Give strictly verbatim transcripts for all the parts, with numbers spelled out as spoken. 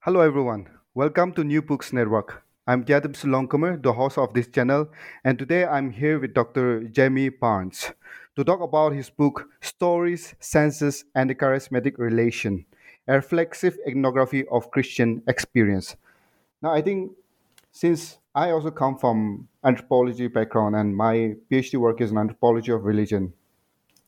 Hello everyone, welcome to New Books Network. I'm Jadim Sulongkomer, the host of this channel, and today I'm here with Doctor Jamie Barnes to talk about his book, Stories, Senses, and the Charismatic Relation, a reflexive ethnography of Christian experience. Now I think since I also come from anthropology background and my PhD work is in anthropology of religion,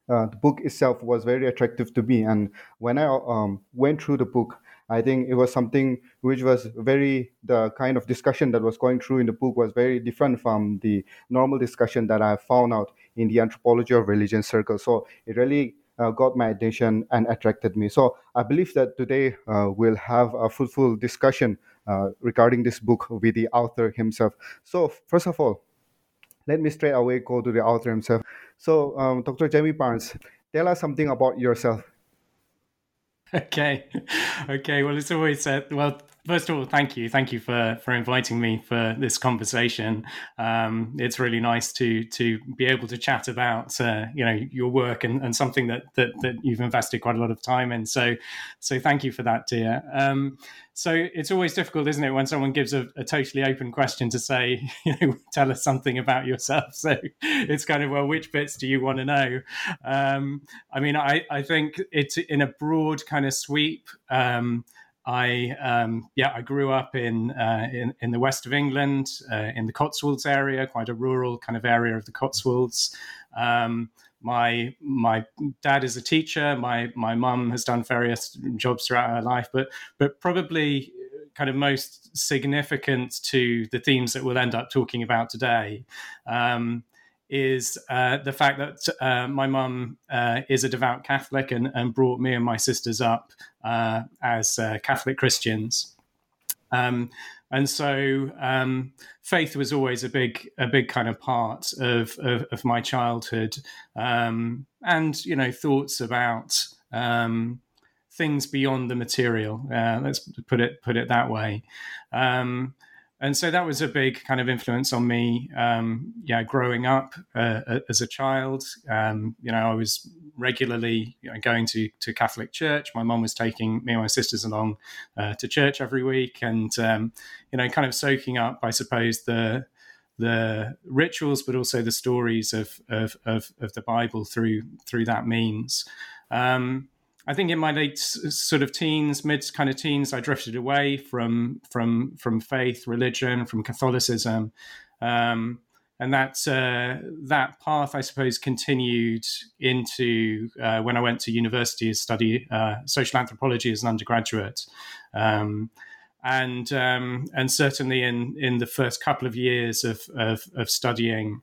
uh, the book itself was very attractive to me, and when I um, went through the book, I think it was something which was very, the kind of discussion that was going through in the book was very different from the normal discussion that I found out in the anthropology of religion circle. So it really uh, got my attention and attracted me. So I believe that today uh, we'll have a fruitful discussion uh, regarding this book with the author himself. So first of all, let me straight away go to the author himself. So um, Doctor Jamie Barnes, tell us something about yourself. Okay. Okay. Well, it's always, uh, well, first of all, thank you. Thank you for, for inviting me for this conversation. Um, it's really nice to to be able to chat about, uh, you know, your work and, and something that, that that you've invested quite a lot of time in. So, so thank you for that, dear. Um, so it's always difficult, isn't it, when someone gives a, a totally open question to say, you know, tell us something about yourself. So it's kind of, well, which bits do you want to know? Um, I mean, I, I think it's in a broad kind of sweep. Um, I um, yeah, I grew up in, uh, in in the west of England, uh, in the Cotswolds area, quite a rural kind of area of the Cotswolds. Um, my my dad is a teacher. My my mum has done various jobs throughout her life, but but probably kind of most significant to the themes that we'll end up talking about today. Um, is uh, the fact that uh, my mum uh, is a devout Catholic and, and brought me and my sisters up uh, as uh, Catholic Christians. Um, and so um, faith was always a big a big kind of part of, of, of my childhood. Um, and, you know, thoughts about um, things beyond the material. Uh, let's put it put it that way. Um And so that was a big kind of influence on me, um, yeah, growing up uh, as a child. Um, you know, I was regularly you know, going to, to Catholic church. My mom was taking me and my sisters along uh, to church every week and, um, you know, kind of soaking up, I suppose, the the rituals, but also the stories of of, of, of the Bible through through that means. Um I think in my late sort of teens, mid kind of teens, I drifted away from from from faith, religion, from Catholicism, um, and that uh, that path, I suppose, continued into uh, when I went to university to study uh, social anthropology as an undergraduate, um, and um, and certainly in in the first couple of years of of, of studying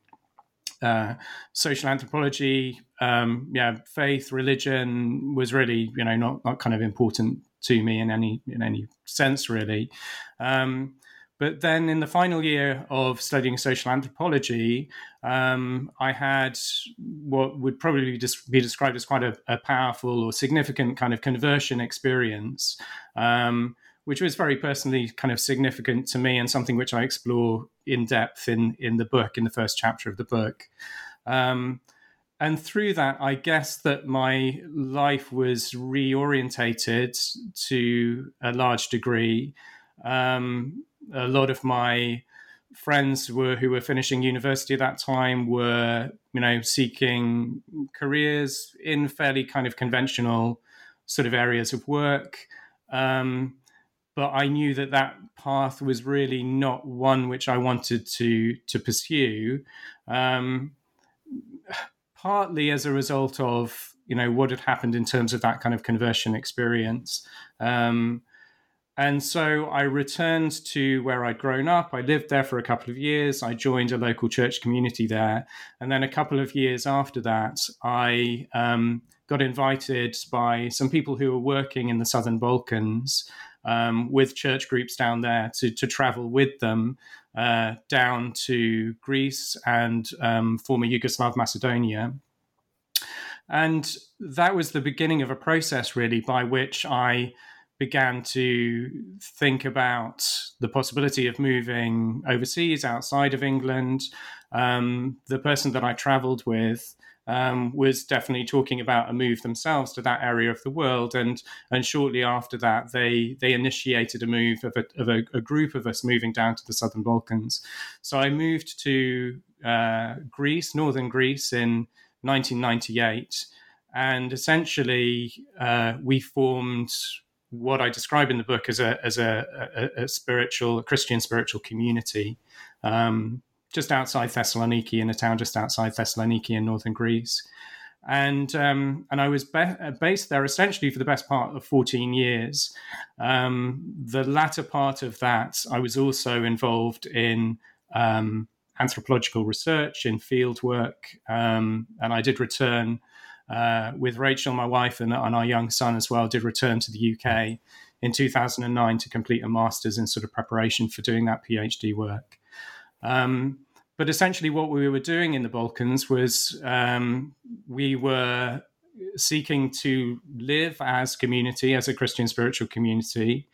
uh, social anthropology. Um, yeah, faith, religion was really, you know, not, not kind of important to me in any in any sense, really. Um, but then in the final year of studying social anthropology, um, I had what would probably be described as quite a, a powerful or significant kind of conversion experience, um, which was very personally kind of significant to me and something which I explore in depth in, in the book, in the first chapter of the book. Um And through that, I guess that my life was reorientated to a large degree. Um, a lot of my friends were who were finishing university at that time were, you know, seeking careers in fairly kind of conventional sort of areas of work. Um, but I knew that that path was really not one which I wanted to to pursue. Um Partly as a result of, you know, what had happened in terms of that kind of conversion experience. Um, And so I returned to where I'd grown up. I lived there for a couple of years. I joined a local church community there. And then a couple of years after that, I um, got invited by some people who were working in the Southern Balkans um, with church groups down there to, to travel with them uh, down to Greece and um, former Yugoslav Macedonia. And that was the beginning of a process, really, by which I began to think about the possibility of moving overseas outside of England. Um, the person that I traveled with um, was definitely talking about a move themselves to that area of the world. And and shortly after that, they they initiated a move of a, of a, a group of us moving down to the Southern Balkans. So I moved to uh, Greece, northern Greece, in nineteen ninety-eight. And essentially, uh, we formed what I describe in the book as a as a, a, a spiritual, a Christian spiritual community, um, just outside Thessaloniki, in a town just outside Thessaloniki in northern Greece, and um, and I was be- based there essentially for the best part of fourteen years. Um, the latter part of that, I was also involved in um, anthropological research, in field work, um, and I did return. Uh, with Rachel, my wife, and, and our young son as well, did return to the U K in two thousand nine to complete a master's in sort of preparation for doing that PhD work. Um, but essentially what we were doing in the Balkans was um, we were seeking to live as community, as a Christian spiritual community,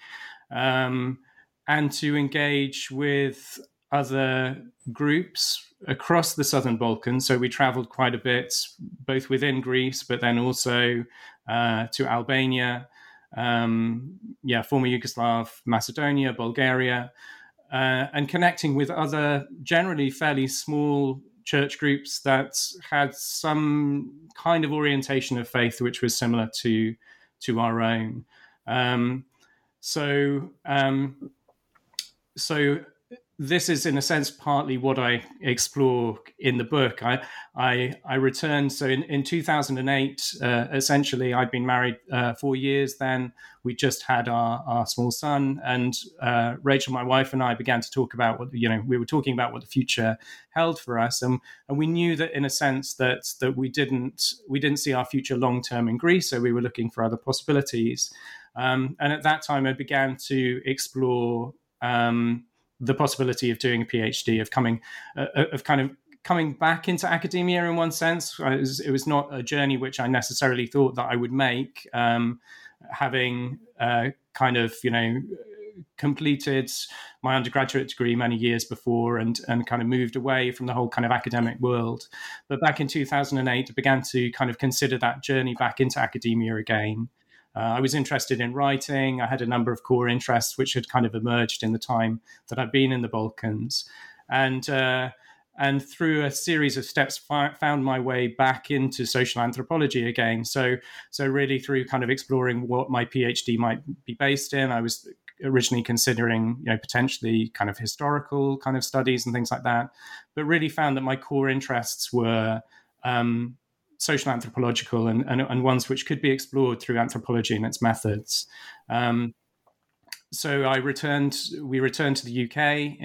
um, and to engage with other groups across the Southern Balkans. So we traveled quite a bit, both within Greece, but then also uh, to Albania, um, yeah, former Yugoslav, Macedonia, Bulgaria, uh, and connecting with other generally fairly small church groups that had some kind of orientation of faith, which was similar to, to our own. Um, so, um, so, This is, in a sense, partly what I explore in the book. I I, I returned, so in, in two thousand eight, uh, essentially, I'd been married uh, four years then. We just had our, our small son, and uh, Rachel, my wife, and I began to talk about what, you know, we were talking about what the future held for us. And, and we knew that, in a sense, that that we didn't, we didn't see our future long-term in Greece, so we were looking for other possibilities. Um, and at that time, I began to explore Um, the possibility of doing a PhD, of coming, uh, of kind of coming back into academia in one sense. It was, it was not a journey which I necessarily thought that I would make, um, having uh, kind of, you know, completed my undergraduate degree many years before and and kind of moved away from the whole kind of academic world. But back in two thousand eight, I began to kind of consider that journey back into academia again. Uh, I was interested in writing. I had a number of core interests which had kind of emerged in the time that I'd been in the Balkans. And uh, and through a series of steps, fi- found my way back into social anthropology again. So, so really through kind of exploring what my PhD might be based in, I was originally considering, you know, potentially kind of historical kind of studies and things like that, but really found that my core interests were Um, social anthropological and, and and ones which could be explored through anthropology and its methods. Um, so I returned, we returned to the U K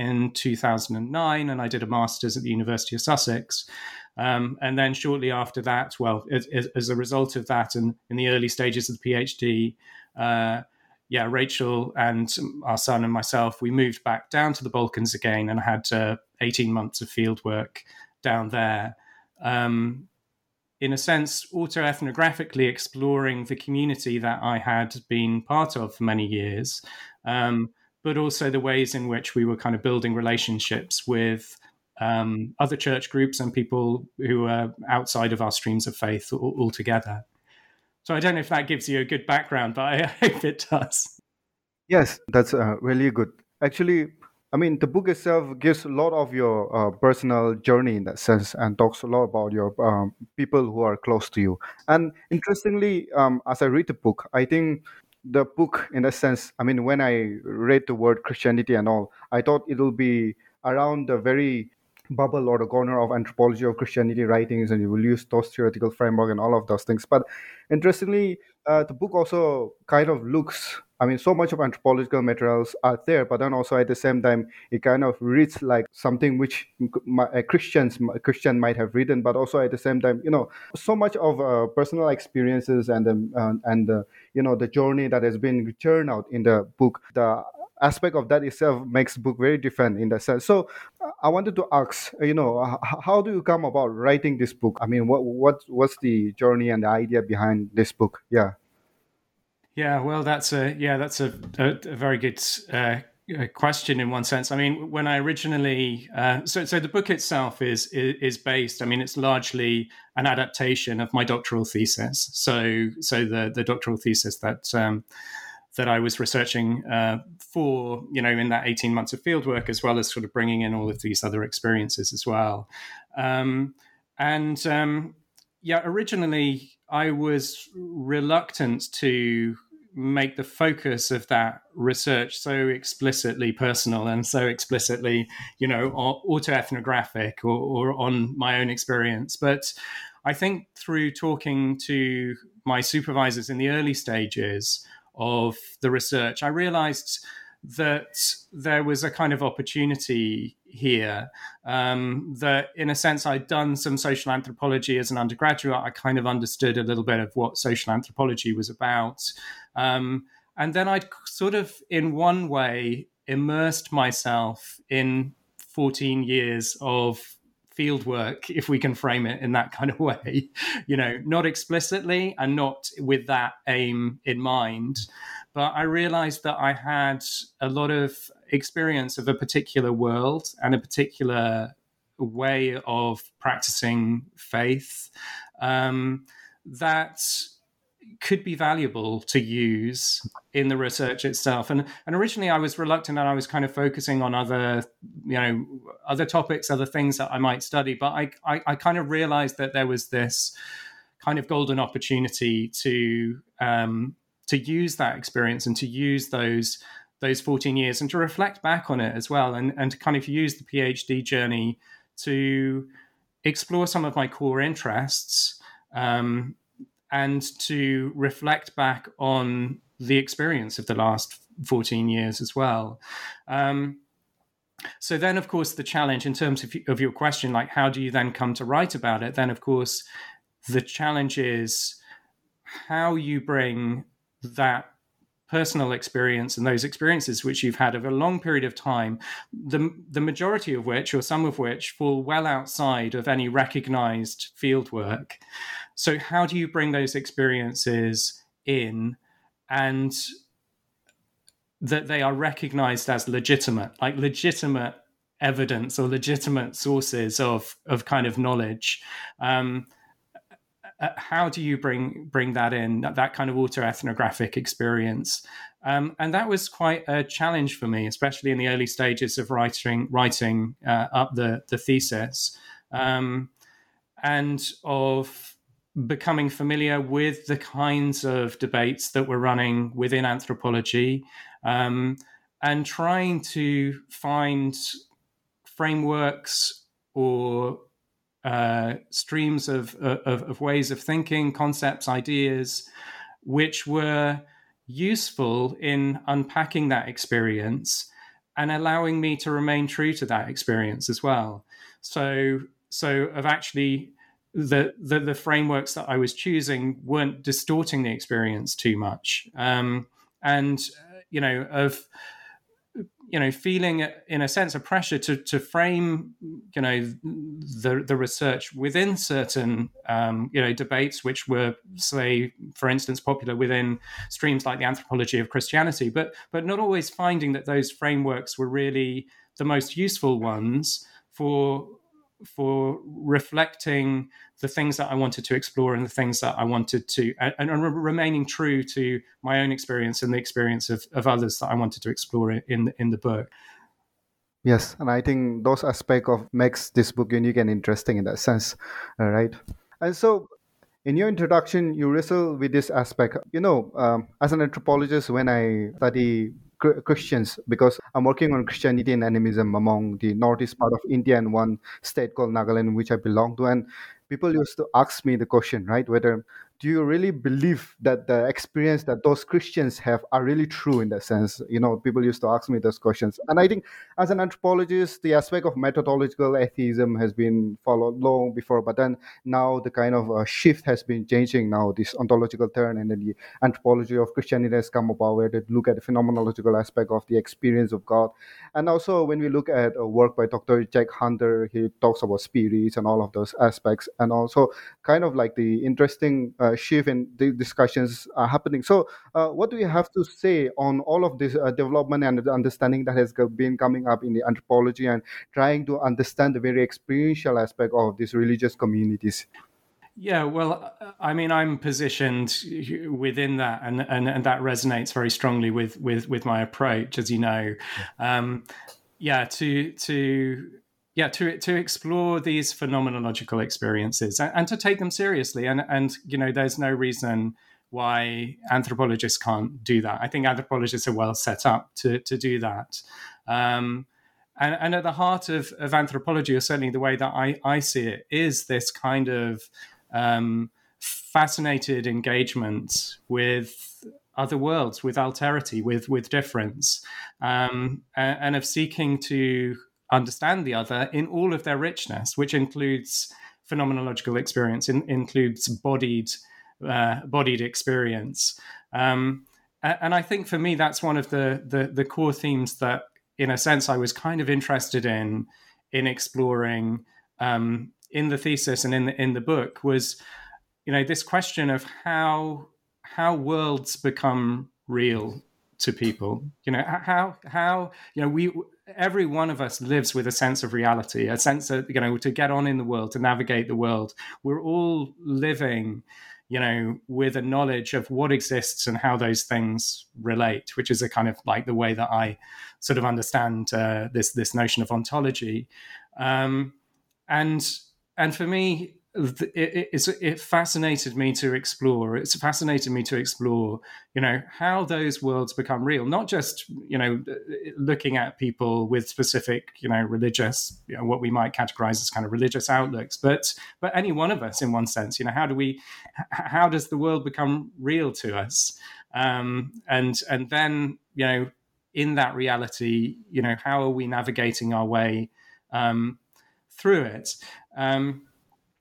in two thousand nine, and I did a master's at the University of Sussex. Um, and then shortly after that, well, as, as a result of that, and in the early stages of the PhD, uh, yeah, Rachel and our son and myself, we moved back down to the Balkans again and had uh, eighteen months of field work down there. Um, in a sense, autoethnographically exploring the community that I had been part of for many years, um, but also the ways in which we were kind of building relationships with um, other church groups and people who were outside of our streams of faith altogether. So I don't know if that gives you a good background, but I hope it does. Yes, that's uh, really good. Actually, I mean, the book itself gives a lot of your uh, personal journey in that sense, and talks a lot about your um, people who are close to you. And interestingly, um, as I read the book, I think the book, in a sense, I mean, when I read the word Christianity and all, I thought it'll be around the very bubble or the corner of anthropology of Christianity writings, and you will use those theoretical framework and all of those things. But interestingly, uh, the book also kind of looks I mean, so much of anthropological materials are there, but then also at the same time, it kind of reads like something which Christians, a Christian might have written, but also at the same time, you know, so much of uh, personal experiences and, um, and, and uh, you know, the journey that has been churned out in the book, the aspect of that itself makes the book very different in that sense. So I wanted to ask, you know, how do you come about writing this book? I mean, what what what's the journey and the idea behind this book? Yeah. Yeah, well, that's a yeah, that's a, a, a very good uh, question in one sense. I mean, when I originally uh, so so the book itself is, is is based. I mean, it's largely an adaptation of my doctoral thesis. So so the the doctoral thesis that. Um, that I was researching uh, for, you know, in that eighteen months of fieldwork, as well as sort of bringing in all of these other experiences as well. Um, and um, yeah, originally I was reluctant to make the focus of that research so explicitly personal and so explicitly, you know, autoethnographic or, or on my own experience. But I think through talking to my supervisors in the early stages of the research, I realized that there was a kind of opportunity here, um, that in a sense I'd done some social anthropology as an undergraduate. I kind of understood a little bit of what social anthropology was about. Um, and then I'd sort of, in one way, immersed myself in fourteen years of field work, if we can frame it in that kind of way, you know, not explicitly and not with that aim in mind. But I realized that I had a lot of experience of a particular world and a particular way of practicing faith, um, that could be valuable to use in the research itself. And and originally I was reluctant and I was kind of focusing on other, you know, other topics, other things that I might study. But I, I, I kind of realized that there was this kind of golden opportunity to, um, to use that experience and to use those, those fourteen years and to reflect back on it as well. And, and to kind of use the PhD journey to explore some of my core interests, um, and to reflect back on the experience of the last fourteen years as well. Um, so then, of course, the challenge in terms of, of your question, like how do you then come to write about it? Then, of course, the challenge is how you bring that personal experience and those experiences which you've had over a long period of time, the the majority of which or some of which fall well outside of any recognized fieldwork. So how do you bring those experiences in and that they are recognized as legitimate, like legitimate evidence or legitimate sources of, of kind of knowledge? Um, Uh, how do you bring bring that in, that, that kind of autoethnographic experience? Um, and that was quite a challenge for me, especially in the early stages of writing writing uh, up the, the thesis, um, and of becoming familiar with the kinds of debates that were running within anthropology, um, and trying to find frameworks or Uh, streams of, of of ways of thinking, concepts, ideas, which were useful in unpacking that experience and allowing me to remain true to that experience as well. So, so of actually the the, the frameworks that I was choosing weren't distorting the experience too much, um, and you know of. you know, feeling in a sense a pressure to to frame, you know, the the research within certain, um, you know, debates which were, say, for instance, popular within streams like the anthropology of Christianity, but but not always finding that those frameworks were really the most useful ones for for reflecting the things that I wanted to explore and the things that I wanted to, and, and re- remaining true to my own experience and the experience of, of others that I wanted to explore in, in the book. Yes, and I think those aspects of makes this book unique and interesting in that sense. All right. And so in your introduction, you wrestle with this aspect. You know, um, as an anthropologist, when I study Christians, because I'm working on Christianity and animism among the northeast part of India and one state called Nagaland, which I belong to. And people used to ask me the question, right, whether do you really believe that the experience that those Christians have are really true in that sense? You know, people used to ask me those questions. And I think as an anthropologist, the aspect of methodological atheism has been followed long before, but then now the kind of uh, shift has been changing now, this ontological turn, and then the anthropology of Christianity has come about where they look at the phenomenological aspect of the experience of God. And also when we look at a work by Doctor Jack Hunter, he talks about spirits and all of those aspects, and also kind of like the interesting uh, shift in the discussions are happening. So uh, what do you have to say on all of this uh, development and the understanding that has been coming up in the anthropology and trying to understand the very experiential aspect of these religious communities? Yeah, well, I mean, I'm positioned within that, and, and, and that resonates very strongly with, with, with my approach, as you know. Um, yeah, to to... Yeah, to to explore these phenomenological experiences and, and to take them seriously. And, and, you know, there's no reason why anthropologists can't do that. I think anthropologists are well set up to, to do that. Um, and, and at the heart of, of anthropology, or certainly the way that I, I see it, is this kind of um, fascinated engagement with other worlds, with alterity, with, with difference, um, and, and of seeking to understand the other in all of their richness, which includes phenomenological experience, in, includes bodied, uh, bodied experience, um, and I think for me that's one of the, the the core themes that, in a sense, I was kind of interested in in exploring um, in the thesis and in the in the book was, you know, this question of how how worlds become real to people. You know, how how you know we. Every one of us lives with a sense of reality, a sense of, you know, to get on in the world, to navigate the world. We're all living, you know, with a knowledge of what exists and how those things relate, which is a kind of like the way that I sort of understand uh, this this notion of ontology. Um, and and for me, it, it, it's, it fascinated me to explore. It's fascinated me to explore, you know, how those worlds become real. Not just, you know, looking at people with specific, you know, religious, you know, what we might categorize as kind of religious outlooks, but but any one of us in one sense. You know, how do we, how does the world become real to us? Um, and and then, you know, in that reality, you know, how are we navigating our way um, through it? Um,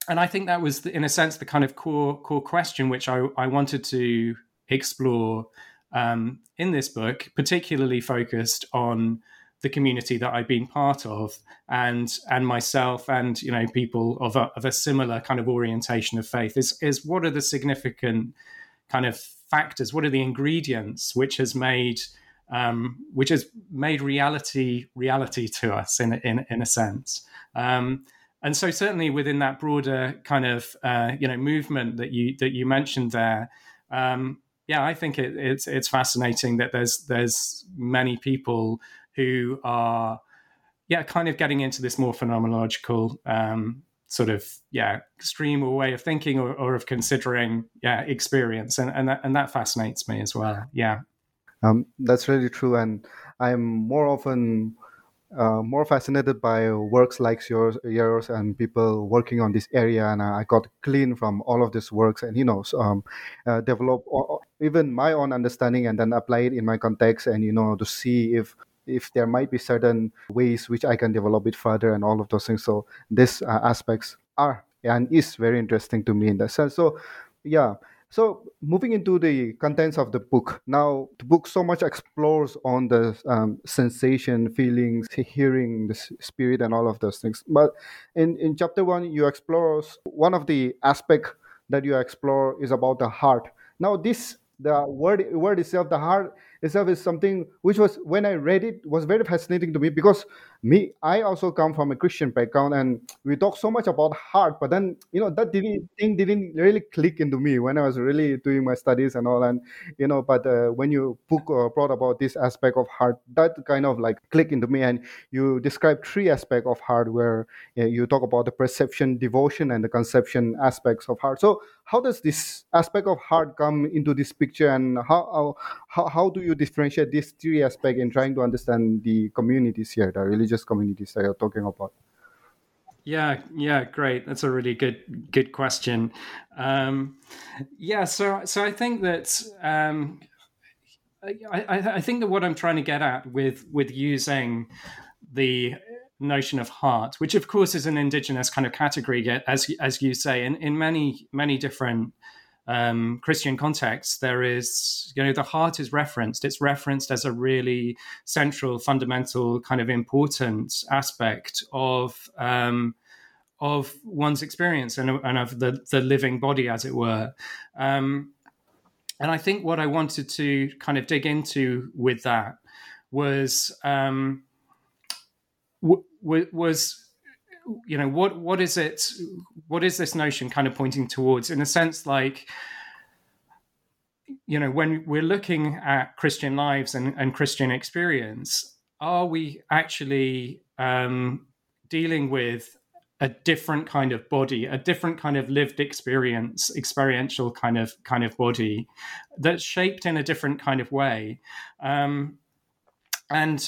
And I think that was, the, in a sense, the kind of core core question which I, I wanted to explore um, in this book, particularly focused on the community that I've been part of, and and myself, and you know, people of a, of a similar kind of orientation of faith. Is is what are the significant kind of factors? What are the ingredients which has made um, which has made reality reality to us in in in a sense. Um, And so certainly within that broader kind of uh, you know movement that you that you mentioned there, um, yeah, I think it, it's it's fascinating that there's there's many people who are yeah kind of getting into this more phenomenological um, sort of yeah stream or way of thinking or, or of considering yeah experience, and and that, and that fascinates me as well. Yeah, um, that's really true, and I'm more often. Uh, more fascinated by works like yours, yours and people working on this area, and I got clean from all of these works, and you know, um, uh, develop all, even my own understanding, and then apply it in my context, and you know, to see if if there might be certain ways which I can develop it further, and all of those things. So these uh, aspects are and is very interesting to me in that sense. So, yeah. So moving into the contents of the book. Now, the book so much explores on the um, sensation, feelings, hearing, the spirit, and all of those things. But in, in chapter one, you explore one of the aspects that you explore is about the heart. Now, this the word word itself, the heart itself, is something which was, when I read it, was very fascinating to me, because me, I also come from a Christian background, and we talk so much about heart, but then, you know, that didn't, thing didn't really click into me when I was really doing my studies and all, and, you know, but uh, when you book uh, brought about this aspect of heart, that kind of like click into me, and you describe three aspects of heart where uh, you talk about the perception, devotion, and the conception aspects of heart. So how does this aspect of heart come into this picture, and how how, how do you differentiate these three aspects in trying to understand the communities here, the religious communities that you're talking about? Yeah, yeah, great. That's a really good good question. Um, yeah, so so I think that um, I, I think that what I'm trying to get at with with using the notion of heart, which of course is an indigenous kind of category, as as you say, in in many many different um, Christian contexts, there is, you know, the heart is referenced. It's referenced as a really central, fundamental, kind of important aspect of um, of one's experience and, and of the, the living body, as it were. Um, and I think what I wanted to kind of dig into with that was um, w- w- was. You know, what what is it, what is this notion kind of pointing towards, in a sense, like, you know, when we're looking at Christian lives and, and Christian experience, are we actually um, dealing with a different kind of body, a different kind of lived experience, experiential kind of kind of body that's shaped in a different kind of way? Um, and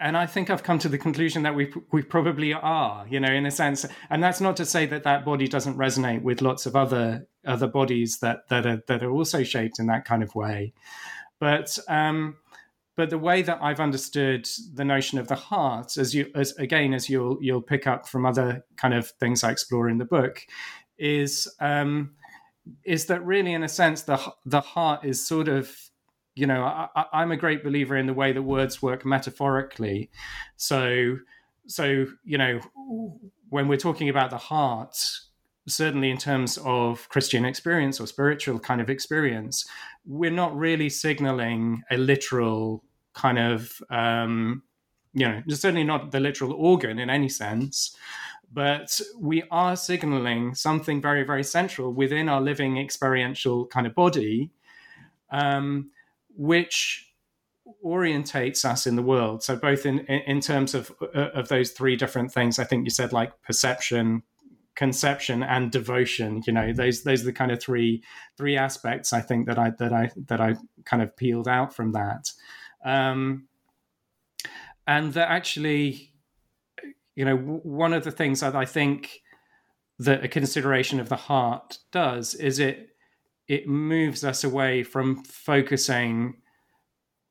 And I think I've come to the conclusion that we we probably are, you know, in a sense. And that's not to say that that body doesn't resonate with lots of other other bodies that that are that are also shaped in that kind of way. But um, but the way that I've understood the notion of the heart, as you as again as you'll you'll pick up from other kind of things I explore in the book, is um, is that really, in a sense, the the heart is sort of, you know, I, I'm a great believer in the way that words work metaphorically. So, so you know, when we're talking about the heart, certainly in terms of Christian experience or spiritual kind of experience, we're not really signaling a literal kind of, um, you know, certainly not the literal organ in any sense, but we are signaling something very, very central within our living experiential kind of body, um, which orientates us in the world. So both in, in terms of, of those three different things, I think you said, like perception, conception, and devotion, you know, those, those are the kind of three, three aspects I think that I, that I, that I kind of peeled out from that. Um, and that actually, you know, one of the things that I think that a consideration of the heart does is it, it moves us away from focusing,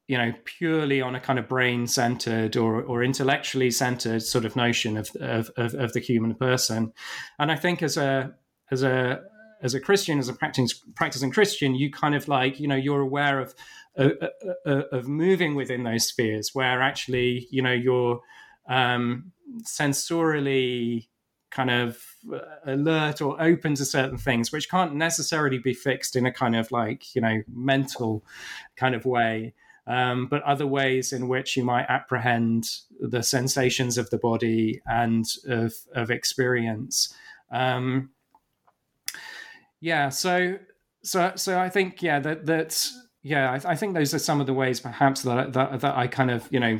you know, purely on a kind of brain-centered or or intellectually-centered sort of notion of, of of of the human person. And I think as a as a as a Christian, as a practicing practicing Christian, you kind of like, you know, you're aware of of, of moving within those spheres where actually, you know, you're um, sensorially kind of alert or open to certain things, which can't necessarily be fixed in a kind of like, you know, mental kind of way, um, but other ways in which you might apprehend the sensations of the body and of of experience. Um, yeah, so so so I think yeah that that's. Yeah, I, th- I think those are some of the ways, perhaps, that, that that I kind of, you know,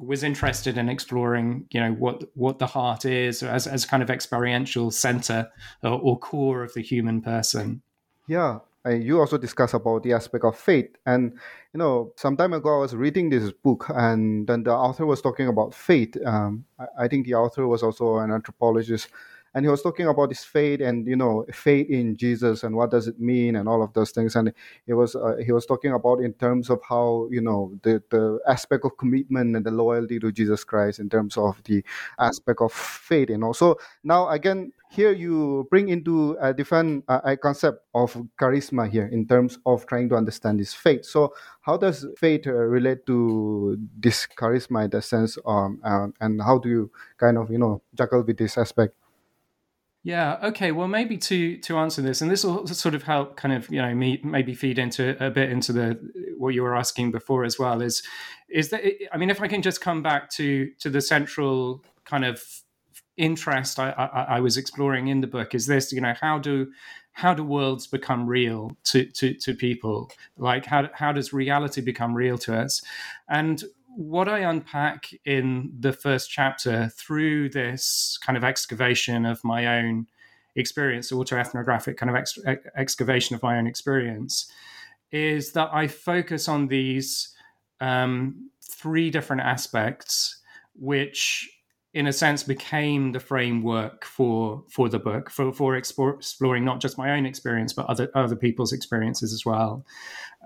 was interested in exploring, you know, what what the heart is as as kind of experiential center or, or core of the human person. Yeah, and you also discuss about the aspect of faith. And, you know, some time ago I was reading this book, and then the author was talking about faith. Um, I, I think the author was also an anthropologist, and he was talking about his faith and, you know, faith in Jesus and what does it mean and all of those things. And it was uh, he was talking about in terms of how, you know, the, the aspect of commitment and the loyalty to Jesus Christ in terms of the aspect of faith. You know, so now again, here you bring into a different uh, concept of charisma here in terms of trying to understand this faith. So how does faith uh, relate to this charisma in the sense um, uh, and how do you kind of, you know, juggle with this aspect? Yeah. Okay. Well, maybe to to answer this, and this will sort of help, kind of, you know, me maybe feed into a bit into the what you were asking before as well. Is is that it, I mean, if I can just come back to to the central kind of interest I, I, I was exploring in the book, is this, you know, how do how do worlds become real to to to people? Like how how does reality become real to us? And what I unpack in the first chapter through this kind of excavation of my own experience, autoethnographic kind of ex- excavation of my own experience, is that I focus on these um, three different aspects, which in a sense, became the framework for for the book, for for explore, exploring not just my own experience, but other other people's experiences as well.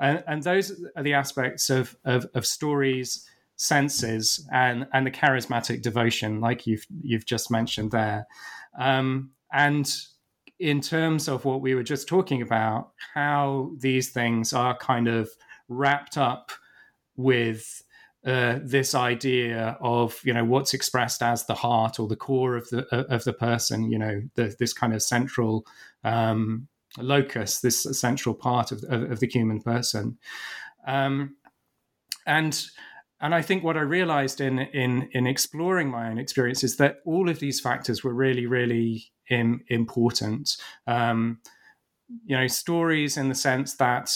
And, and those are the aspects of, of of stories, senses, and and the charismatic devotion, like you've you've just mentioned there. Um, and in terms of what we were just talking about, how these things are kind of wrapped up with Uh, this idea of, you know, what's expressed as the heart or the core of the of the person, you know, the, this kind of central um, locus, this central part of, of, of the human person, um, and and I think what I realized in in in exploring my own experience is that all of these factors were really really im- important. Um, you know, stories in the sense that,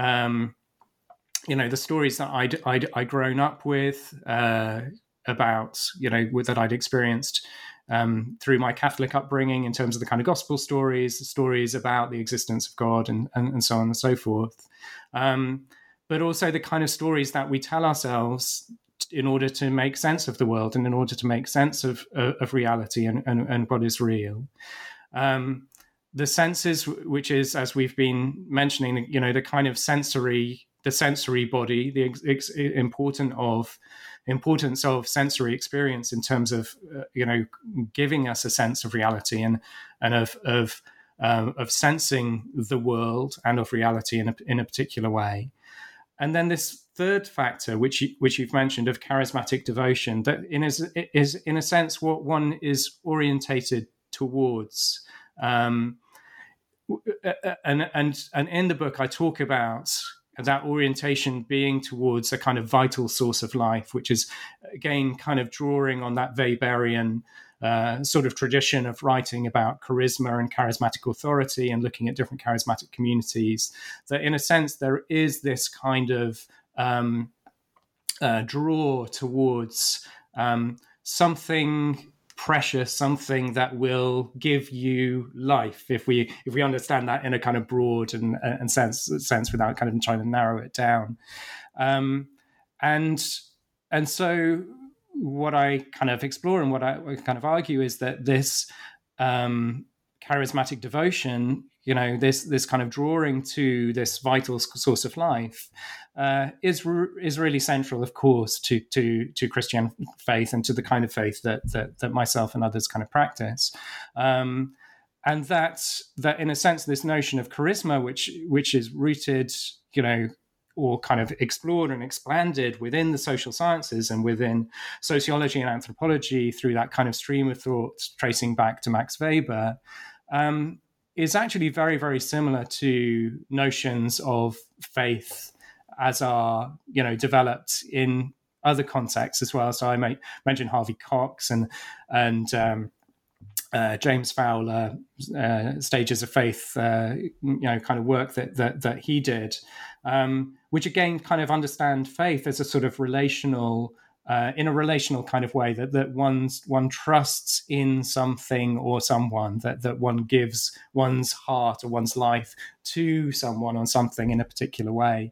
Um, you know, the stories that I'd, I'd, I'd grown up with, uh, about, you know, with, that I'd experienced um, through my Catholic upbringing in terms of the kind of gospel stories, the stories about the existence of God and, and, and so on and so forth. Um, but also the kind of stories that we tell ourselves in order to make sense of the world and in order to make sense of, of, of reality and, and, and what is real. Um, the senses, which is, as we've been mentioning, you know, the kind of sensory the sensory body, the ex- important of importance of sensory experience in terms of, uh, you know, giving us a sense of reality and and of of um, of sensing the world and of reality in a, in a particular way. And then this third factor, which you, which you've mentioned, of charismatic devotion, that in is is in a sense what one is orientated towards. Um, and and and in the book, I talk about that orientation being towards a kind of vital source of life, which is, again, kind of drawing on that Weberian uh, sort of tradition of writing about charisma and charismatic authority and looking at different charismatic communities, that in a sense there is this kind of um, uh, draw towards um, something precious, something that will give you life, if we if we understand that in a kind of broad and and sense sense without kind of trying to narrow it down. Um, and and so what I kind of explore and what I kind of argue is that this um, charismatic devotion, you know, this this kind of drawing to this vital source of life uh, is re- is really central, of course, to to to Christian faith and to the kind of faith that that, that myself and others kind of practice, um, and that that in a sense this notion of charisma, which which is rooted, you know, or kind of explored and expanded within the social sciences and within sociology and anthropology through that kind of stream of thought tracing back to Max Weber, Um, is actually very, very similar to notions of faith as are, you know, developed in other contexts as well. So I might mention Harvey Cox and and um, uh, James Fowler, uh, Stages of Faith, uh, you know, kind of work that that, that he did, um, which again kind of understand faith as a sort of relational, Uh, in a relational kind of way, that that one's one trusts in something or someone, that that one gives one's heart or one's life to someone or something in a particular way.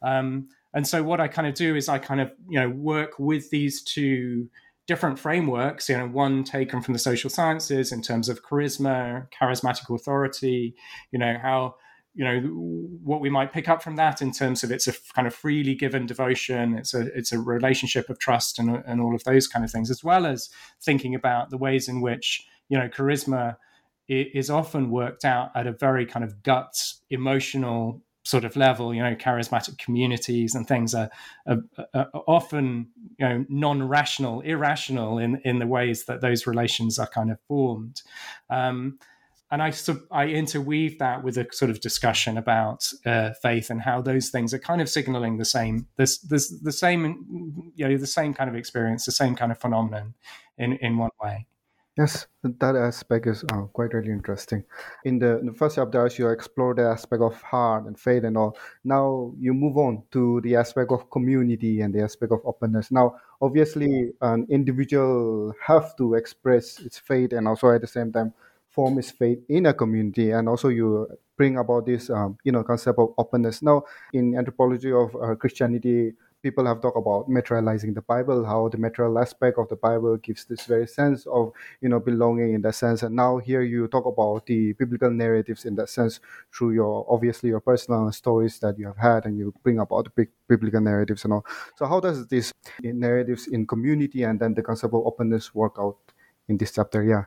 Um, and so what I kind of do is I kind of, you know, work with these two different frameworks, you know, one taken from the social sciences in terms of charisma, charismatic authority, you know, how, you know, what we might pick up from that in terms of it's a kind of freely given devotion, it's a it's a relationship of trust and and all of those kind of things, as well as thinking about the ways in which, you know, charisma is often worked out at a very kind of gut, emotional sort of level. You know, charismatic communities and things are, are, are often, you know, non-rational, irrational in, in the ways that those relations are kind of formed. Um, And I I interweave that with a sort of discussion about uh, faith and how those things are kind of signaling the same, this this the same, you know, the same kind of experience, the same kind of phenomenon, in, in one way. Yes, that aspect is uh, quite really interesting. In the, in the first chapter, you explore the aspect of heart and faith and all. Now you move on to the aspect of community and the aspect of openness. Now, obviously, an individual have to express its faith and also at the same time form is faith in a community, and also you bring about this, um, you know, concept of openness. Now, in anthropology of uh, Christianity, people have talked about materializing the Bible, how the material aspect of the Bible gives this very sense of, you know, belonging in that sense. And now here you talk about the biblical narratives in that sense through your, obviously, your personal stories that you have had, and you bring about the big biblical narratives and all. So how does this in narratives in community and then the concept of openness work out in this chapter? Yeah.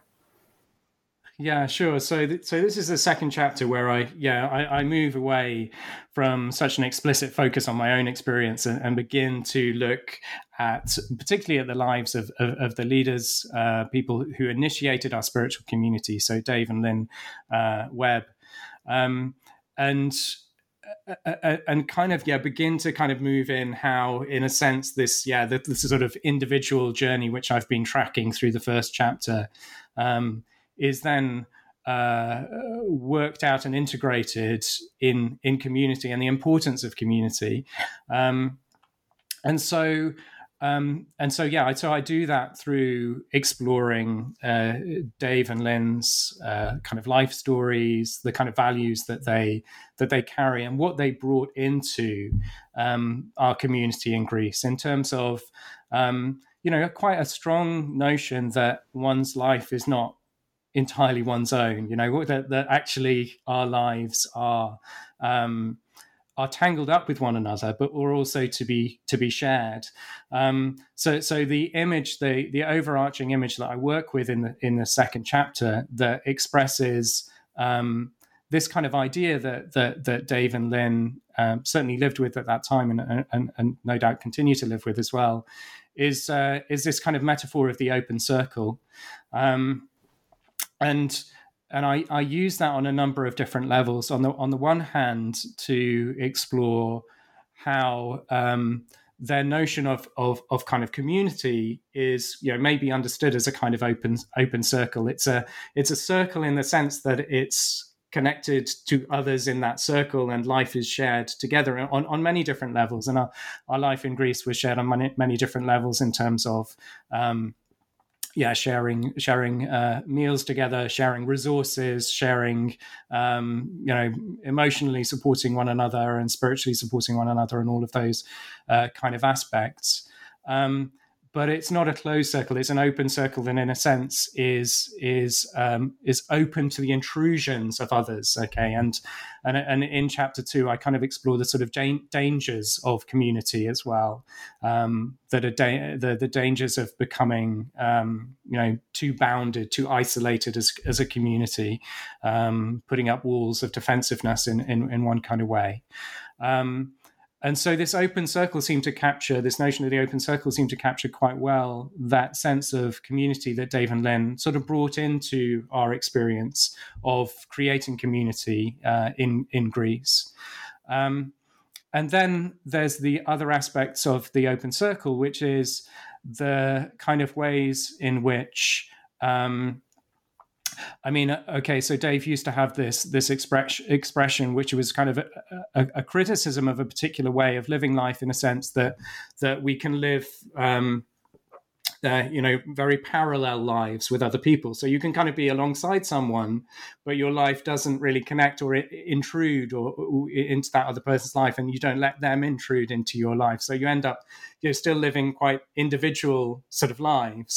Yeah, sure. So, th- so this is the second chapter where I, yeah, I, I move away from such an explicit focus on my own experience and, and begin to look at, particularly at the lives of of, of the leaders, uh, people who initiated our spiritual community. So, Dave and Lynn uh, Webb, um, and uh, and kind of yeah, begin to kind of move in how, in a sense, this yeah, the, this sort of individual journey which I've been tracking through the first chapter. Um, is then uh, worked out and integrated in, in community and the importance of community. Um, and so, um, and so, yeah, so I do that through exploring uh, Dave and Lynn's uh, kind of life stories, the kind of values that they that they carry and what they brought into um, our community in Greece in terms of, um, you know, quite a strong notion that one's life is not entirely one's own, you know, that, that actually our lives are um, are tangled up with one another, but are also to be to be shared. Um, so, so the image, the the overarching image that I work with in the in the second chapter that expresses um, this kind of idea that that that Dave and Lynn um, certainly lived with at that time, and and and no doubt continue to live with as well, is uh, is this kind of metaphor of the open circle. Um, And and I, I use that on a number of different levels. On the on the one hand, to explore how um, their notion of, of of kind of community is, you know, maybe understood as a kind of open open circle. It's a it's a circle in the sense that it's connected to others in that circle, and life is shared together on, on many different levels. And our, our life in Greece was shared on many many different levels in terms of. Um, Yeah, sharing sharing uh, meals together, sharing resources, sharing um, you know emotionally supporting one another and spiritually supporting one another, and all of those uh, kind of aspects. Um, but it's not a closed circle; it's an open circle that, in a sense, is is um, is open to the intrusions of others. Okay, and and and in chapter two, I kind of explore the sort of da- dangers of community as well. Um, that are da- the, the dangers of becoming, um, you know, too bounded, too isolated as as a community, um, putting up walls of defensiveness in, in, in one kind of way. Um, and so this open circle seemed to capture, this notion of the open circle seemed to capture quite well that sense of community that Dave and Lynn sort of brought into our experience of creating community uh, in, in Greece. Um, And then there's the other aspects of the open circle, which is the kind of ways in which, um, I mean, okay, so Dave used to have this this express, expression, which was kind of a, a, a criticism of a particular way of living life, in a sense that that we can live. Um, Uh, you know, very parallel lives with other people. So you can kind of be alongside someone, but your life doesn't really connect or intrude or, or into that other person's life, and you don't let them intrude into your life. So you end up, you're still living quite individual sort of lives,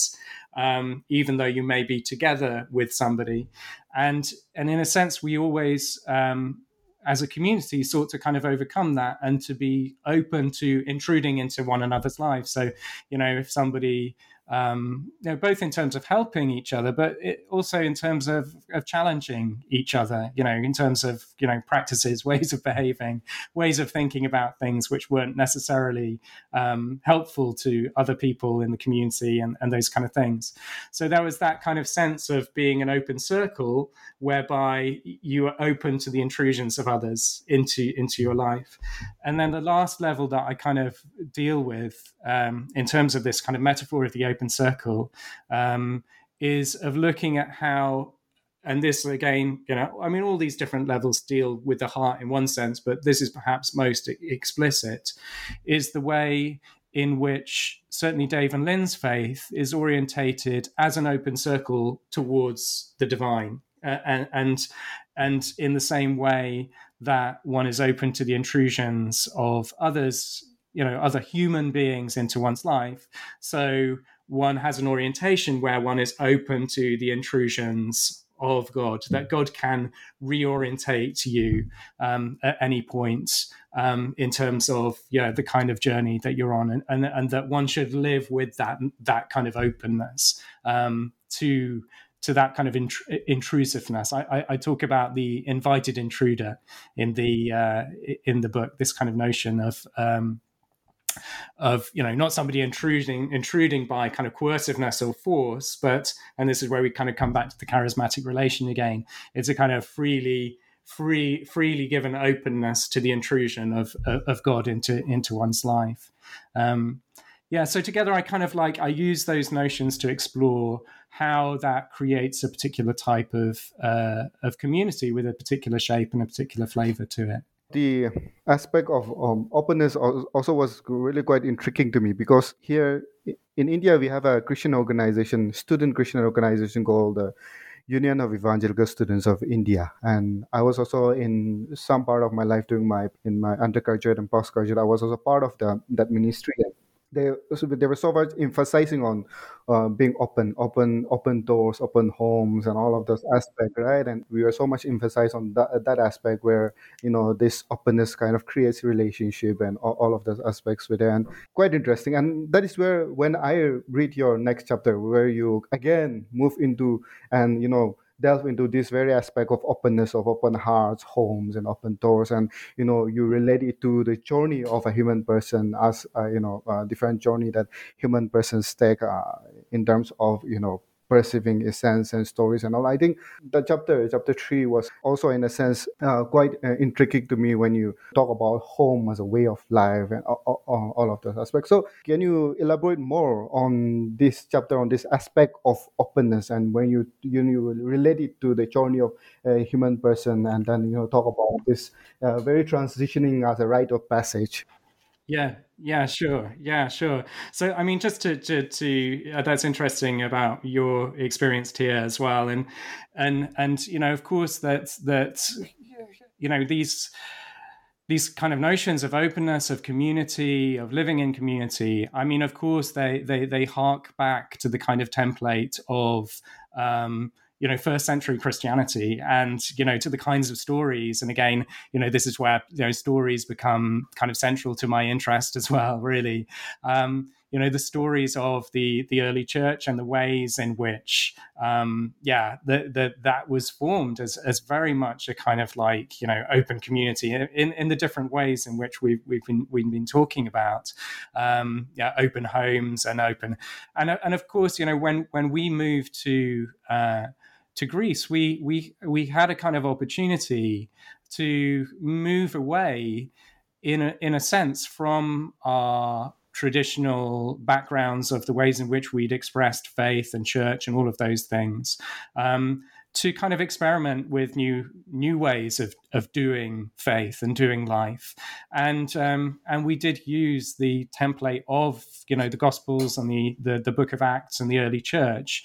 um, even though you may be together with somebody. And and in a sense, we always, um, as a community, sought to kind of overcome that and to be open to intruding into one another's lives. So, you know, if somebody... Um, you know, both in terms of helping each other, but it also in terms of, of challenging each other, you know, in terms of, you know, practices, ways of behaving, ways of thinking about things which weren't necessarily um, helpful to other people in the community, and, and those kind of things. So there was that kind of sense of being an open circle whereby you are open to the intrusions of others into, into your life. And then the last level that I kind of deal with um, in terms of this kind of metaphor of the open circle um, is of looking at how, and this again, you know, I mean, all these different levels deal with the heart in one sense, but this is perhaps most explicit, is the way in which certainly Dave and Lynn's faith is orientated as an open circle towards the divine. Uh, and, and and in the same way that one is open to the intrusions of others you know, other human beings into one's life. So one has an orientation where one is open to the intrusions of God, that God can reorientate you um, at any point um, in terms of, you know, the kind of journey that you're on, and, and, and that one should live with that that kind of openness um, to to that kind of int- intrusiveness. I, I, I talk about the invited intruder in the uh, in the book. This kind of notion of um, of, you know, not somebody intruding intruding by kind of coerciveness or force, but, and this is where we kind of come back to the charismatic relation again, it's a kind of freely free freely given openness to the intrusion of of God into into one's life. Um, yeah, so together I kind of like, I use those notions to explore how that creates a particular type of uh, of community with a particular shape and a particular flavor to it. The aspect of um, openness also was really quite intriguing to me, because here in India we have a Christian organization, student Christian organization called the Union of Evangelical Students of India. And I was also, in some part of my life during my in my undergraduate and postgraduate, I was also part of the that ministry. They they were so much emphasizing on uh, being open, open, open doors, open homes, and all of those aspects, right? And we were so much emphasized on that, that aspect where, you know, this openness kind of creates relationship and all, all of those aspects with it. And quite interesting. And that is where, when I read your next chapter, where you again move into and, you know, delve into this very aspect of openness, of open hearts, homes, and open doors, and, you know, you relate it to the journey of a human person as uh, you know uh, different journey that human persons take uh, in terms of, you know, perceiving essence and stories and all. I think the chapter chapter three was also, in a sense, uh, quite uh, intriguing to me when you talk about home as a way of life and all, all, all of those aspects. So can you elaborate more on this chapter, on this aspect of openness, and when you you, you relate it to the journey of a human person, and then, you know, talk about this uh, very transitioning as a rite of passage? Yeah, yeah, sure. Yeah, sure. So, I mean, just to, to, to uh, that's interesting about your experience here as well. And, and, and, you know, of course that, that, you know, these, these kind of notions of openness, of community, of living in community, I mean, of course they, they, they hark back to the kind of template of, um, you know, first century Christianity, and, you know, to the kinds of stories. And again, you know, this is where, you know, stories become kind of central to my interest as well, really. Um, you know, the stories of the the early church and the ways in which, um, yeah, the, the, that was formed as as very much a kind of like, you know, open community in, in the different ways in which we've we've been we've been talking about, um, yeah, open homes and open, and and of course, you know, when when we move to uh, to Greece, we we we had a kind of opportunity to move away, in a, in a sense, from our traditional backgrounds of the ways in which we'd expressed faith and church and all of those things, um, to kind of experiment with new new ways of of doing faith and doing life, and um, and we did use the template of, you know, the Gospels and the the, the Book of Acts and the early church.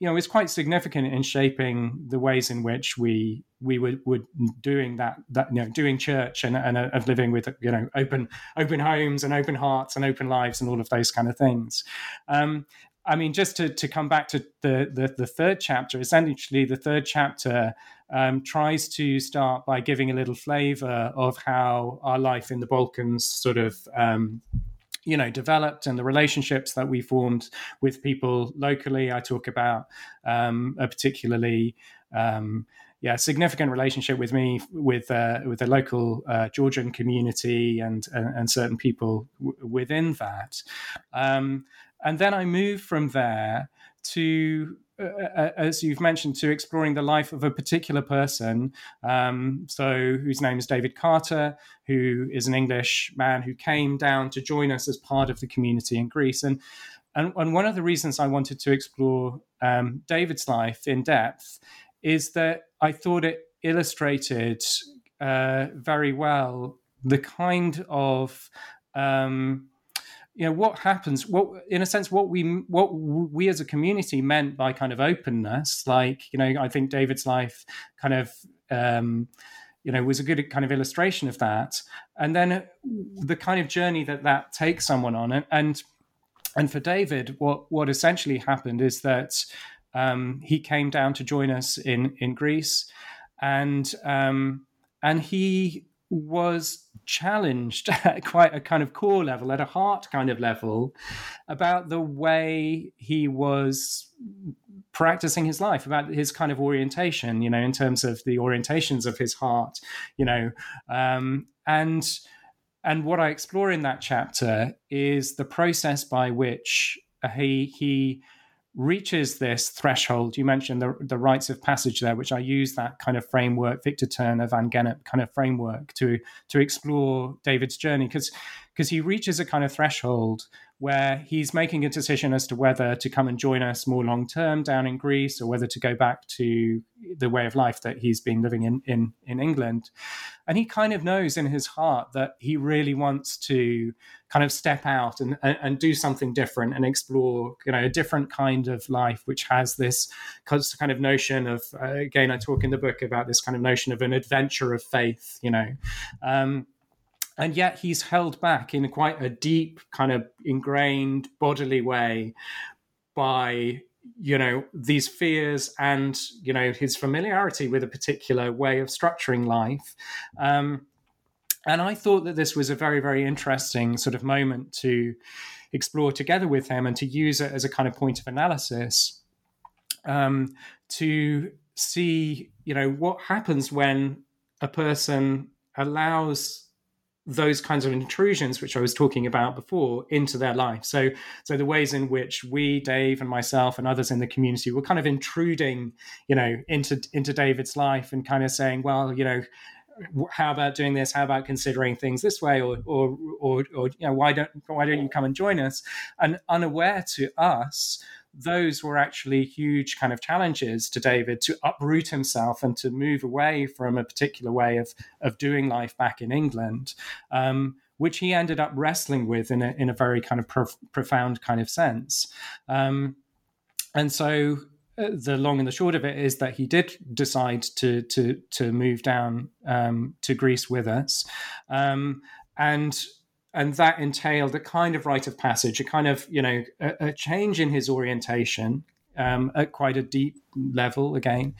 You know, it's quite significant in shaping the ways in which we we were, were doing that, that, you know, doing church and and of living with, you know, open open homes and open hearts and open lives and all of those kind of things. Um, I mean, just to to come back to the the, the third chapter, essentially the third chapter um, tries to start by giving a little flavour of how our life in the Balkans sort of, Um, you know, developed, and the relationships that we formed with people locally. I talk about um, a particularly um, yeah, significant relationship with me, with uh, with the local uh, Georgian community and, and, and certain people w- within that. Um, and then I move from there to, Uh, as you've mentioned, to exploring the life of a particular person, um, so whose name is David Carter, who is an English man who came down to join us as part of the community in Greece. And and, and one of the reasons I wanted to explore um, David's life in depth is that I thought it illustrated uh, very well the kind of Um, you know, what happens, what, in a sense, what we, what we as a community meant by kind of openness. Like, you know, I think David's life kind of, um, you know, was a good kind of illustration of that. And then the kind of journey that that takes someone on. And and, and for David, what, what essentially happened is that um, he came down to join us in, in Greece, and um, and he was challenged at quite a kind of core level, at a heart kind of level, about the way he was practicing his life, about his kind of orientation, you know, in terms of the orientations of his heart, you know. Um, and and what I explore in that chapter is the process by which he he reaches this threshold. You mentioned the, the rites of passage there, which I use that kind of framework, Victor Turner, Van Gennep kind of framework to to explore David's journey, because because he reaches a kind of threshold where he's making a decision as to whether to come and join us more long-term down in Greece, or whether to go back to the way of life that he's been living in, in, in England. And he kind of knows in his heart that he really wants to kind of step out and, and, and do something different and explore, you know, a different kind of life, which has this kind of notion of, uh, again, I talk in the book about this kind of notion of an adventure of faith, you know, um, and yet he's held back in quite a deep, kind of ingrained bodily way by, you know, these fears and, you know, his familiarity with a particular way of structuring life. Um, and I thought that this was a very, very interesting sort of moment to explore together with him, and to use it as a kind of point of analysis um, to see, you know, what happens when a person allows those kinds of intrusions, which I was talking about before, into their life. So so the ways in which we, Dave and myself and others in the community, were kind of intruding, you know, into into David's life, and kind of saying, well, you know, how about doing this? How about considering things this way? Or or or, or you know, why don't why don't you come and join us? And unaware to us, those were actually huge kind of challenges to David to uproot himself and to move away from a particular way of of doing life back in England, um, which he ended up wrestling with in a in a very kind of prof- profound kind of sense. Um, and so the long and the short of it is that he did decide to to to move down um, to Greece with us, um, and. And that entailed a kind of rite of passage, a kind of, you know, a, a change in his orientation um, at quite a deep level again,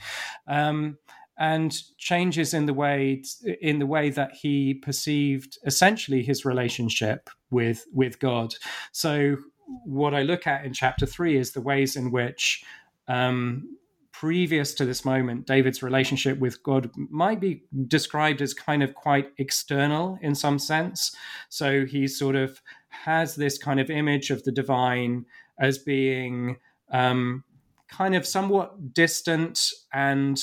um, and changes in the way in the way that he perceived essentially his relationship with with God. So what I look at in chapter three is the ways in which, um, previous to this moment, David's relationship with God might be described as kind of quite external in some sense. So he sort of has this kind of image of the divine as being um, kind of somewhat distant and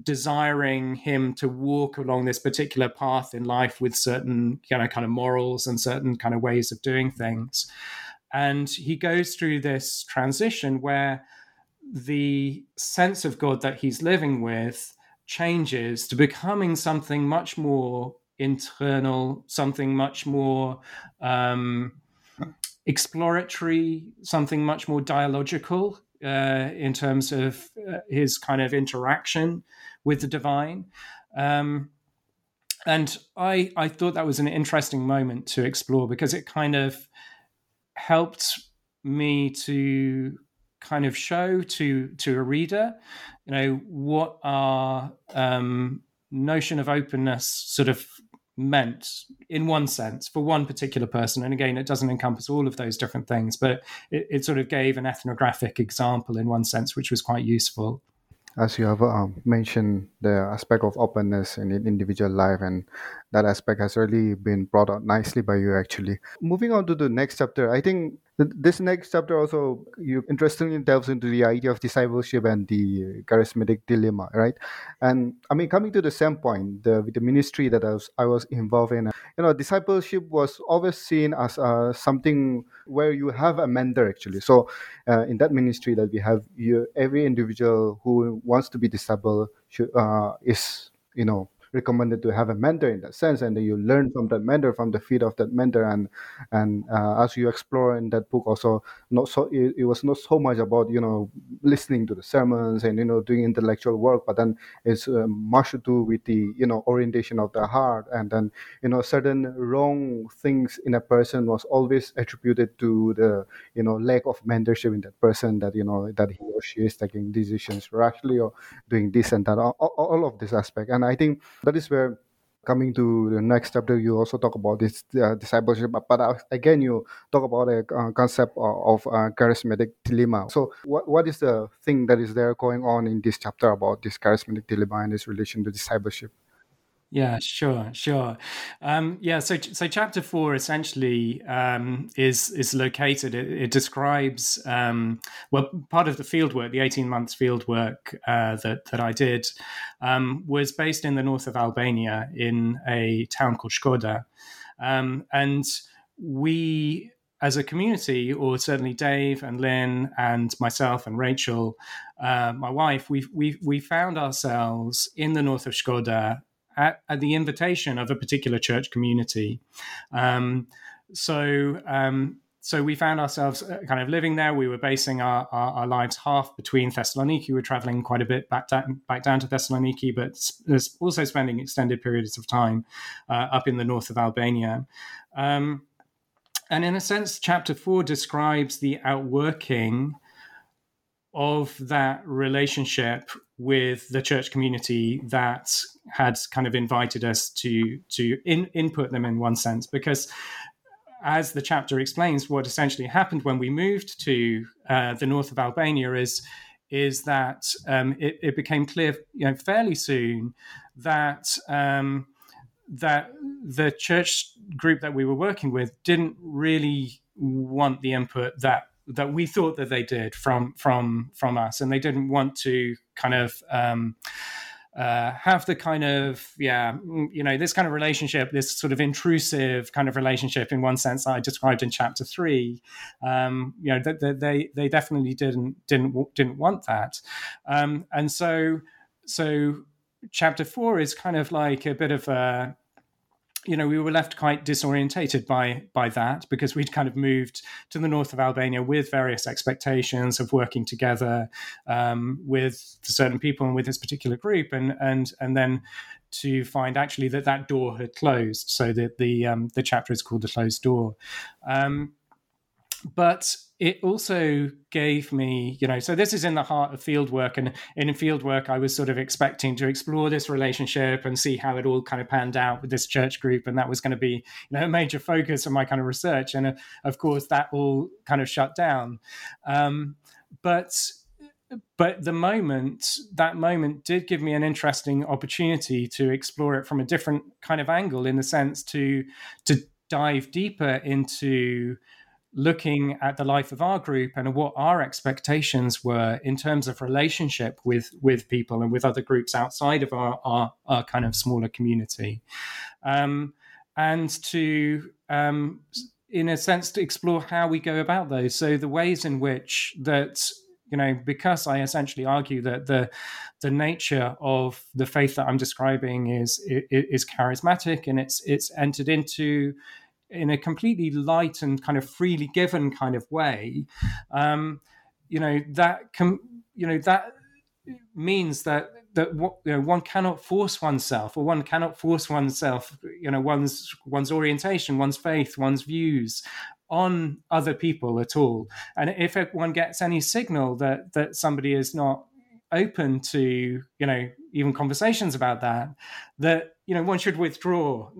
desiring him to walk along this particular path in life with certain, you know, kind of morals and certain kind of ways of doing things. And he goes through this transition where the sense of God that he's living with changes to becoming something much more internal, something much more um, exploratory, something much more dialogical uh, in terms of uh, his kind of interaction with the divine. Um, and I, I thought that was an interesting moment to explore, because it kind of helped me to kind of show to to a reader, you know, what our um, notion of openness sort of meant in one sense for one particular person. And again, it doesn't encompass all of those different things, but it, it sort of gave an ethnographic example in one sense, which was quite useful. As you have um, mentioned, the aspect of openness in individual life, and that aspect has really been brought out nicely by you, actually. Moving on to the next chapter, I think this next chapter also, you interestingly delves into the idea of discipleship and the charismatic dilemma, right? And I mean, coming to the same point, the, the ministry that I was, I was involved in, you know, discipleship was always seen as uh, something where you have a mentor, actually. So uh, in that ministry that we have, you, every individual who wants to be disciple should, uh, is, you know, recommended to have a mentor in that sense, and you learn from that mentor, from the feet of that mentor, and and uh, as you explore in that book, also not so it, it was not so much about you know listening to the sermons and you know doing intellectual work, but then it's uh, much to do with the you know orientation of the heart, and then you know certain wrong things in a person was always attributed to the you know lack of mentorship in that person, that you know that he or she is taking decisions rashly or doing this and that, all, all of this aspect. And I think that is where, coming to the next chapter, you also talk about this uh, discipleship, but, but uh, again, you talk about a uh, concept of, of uh, charismatic dilemma. So what what is the thing that is there going on in this chapter about this charismatic dilemma and its relation to discipleship? Yeah, sure, sure. Um, yeah, so so chapter four essentially um, is is located. It, it describes um, well, part of the fieldwork, the eighteen months fieldwork uh, that that I did um, was based in the north of Albania in a town called Škoda, um, and we, as a community, or certainly Dave and Lynn and myself and Rachel, uh, my wife, we we we found ourselves in the north of Škoda At, at the invitation of a particular church community. Um, so um, so we found ourselves kind of living there. We were basing our, our, our lives half between Thessaloniki. We were traveling quite a bit back, da- back down to Thessaloniki, but also spending extended periods of time uh, up in the north of Albania. Um, and in a sense, chapter four describes the outworking of that relationship with the church community that had kind of invited us to to in, input them in one sense, because as the chapter explains, what essentially happened when we moved to uh, the north of Albania is is that um, it, it became clear, you know, fairly soon that um, that the church group that we were working with didn't really want the input that that we thought that they did from from from us, and they didn't want to kind of um, uh, have the kind of yeah you know this kind of relationship, this sort of intrusive kind of relationship in one sense I described in chapter three. Um, you know that they, they they definitely didn't didn't didn't want that, um, and so so chapter four is kind of like a bit of a, you know, we were left quite disorientated by by that, because we'd kind of moved to the north of Albania with various expectations of working together um, with certain people and with this particular group, and and and then to find actually that that door had closed. So that the um, the chapter is called The Closed Door. Um, but it also gave me, you know, so this is in the heart of fieldwork, and in fieldwork, I was sort of expecting to explore this relationship and see how it all kind of panned out with this church group, and that was going to be, you know, a major focus of my kind of research. And uh, of course, that all kind of shut down. Um, but but the moment, that moment did give me an interesting opportunity to explore it from a different kind of angle, in the sense to to dive deeper into looking at the life of our group and what our expectations were in terms of relationship with with people and with other groups outside of our our, our kind of smaller community, um, and to um, in a sense to explore how we go about those. So the ways in which that, you know, because I essentially argue that the the nature of the faith that I'm describing is is charismatic, and it's it's entered into in a completely light and kind of freely given kind of way, um, you know, that can, you know, that means that, that what, you know, one cannot force oneself, or one cannot force oneself, you know, one's, one's orientation, one's faith, one's views on other people at all. And if one gets any signal that, that somebody is not open to, you know, even conversations about that, that, you know, one should withdraw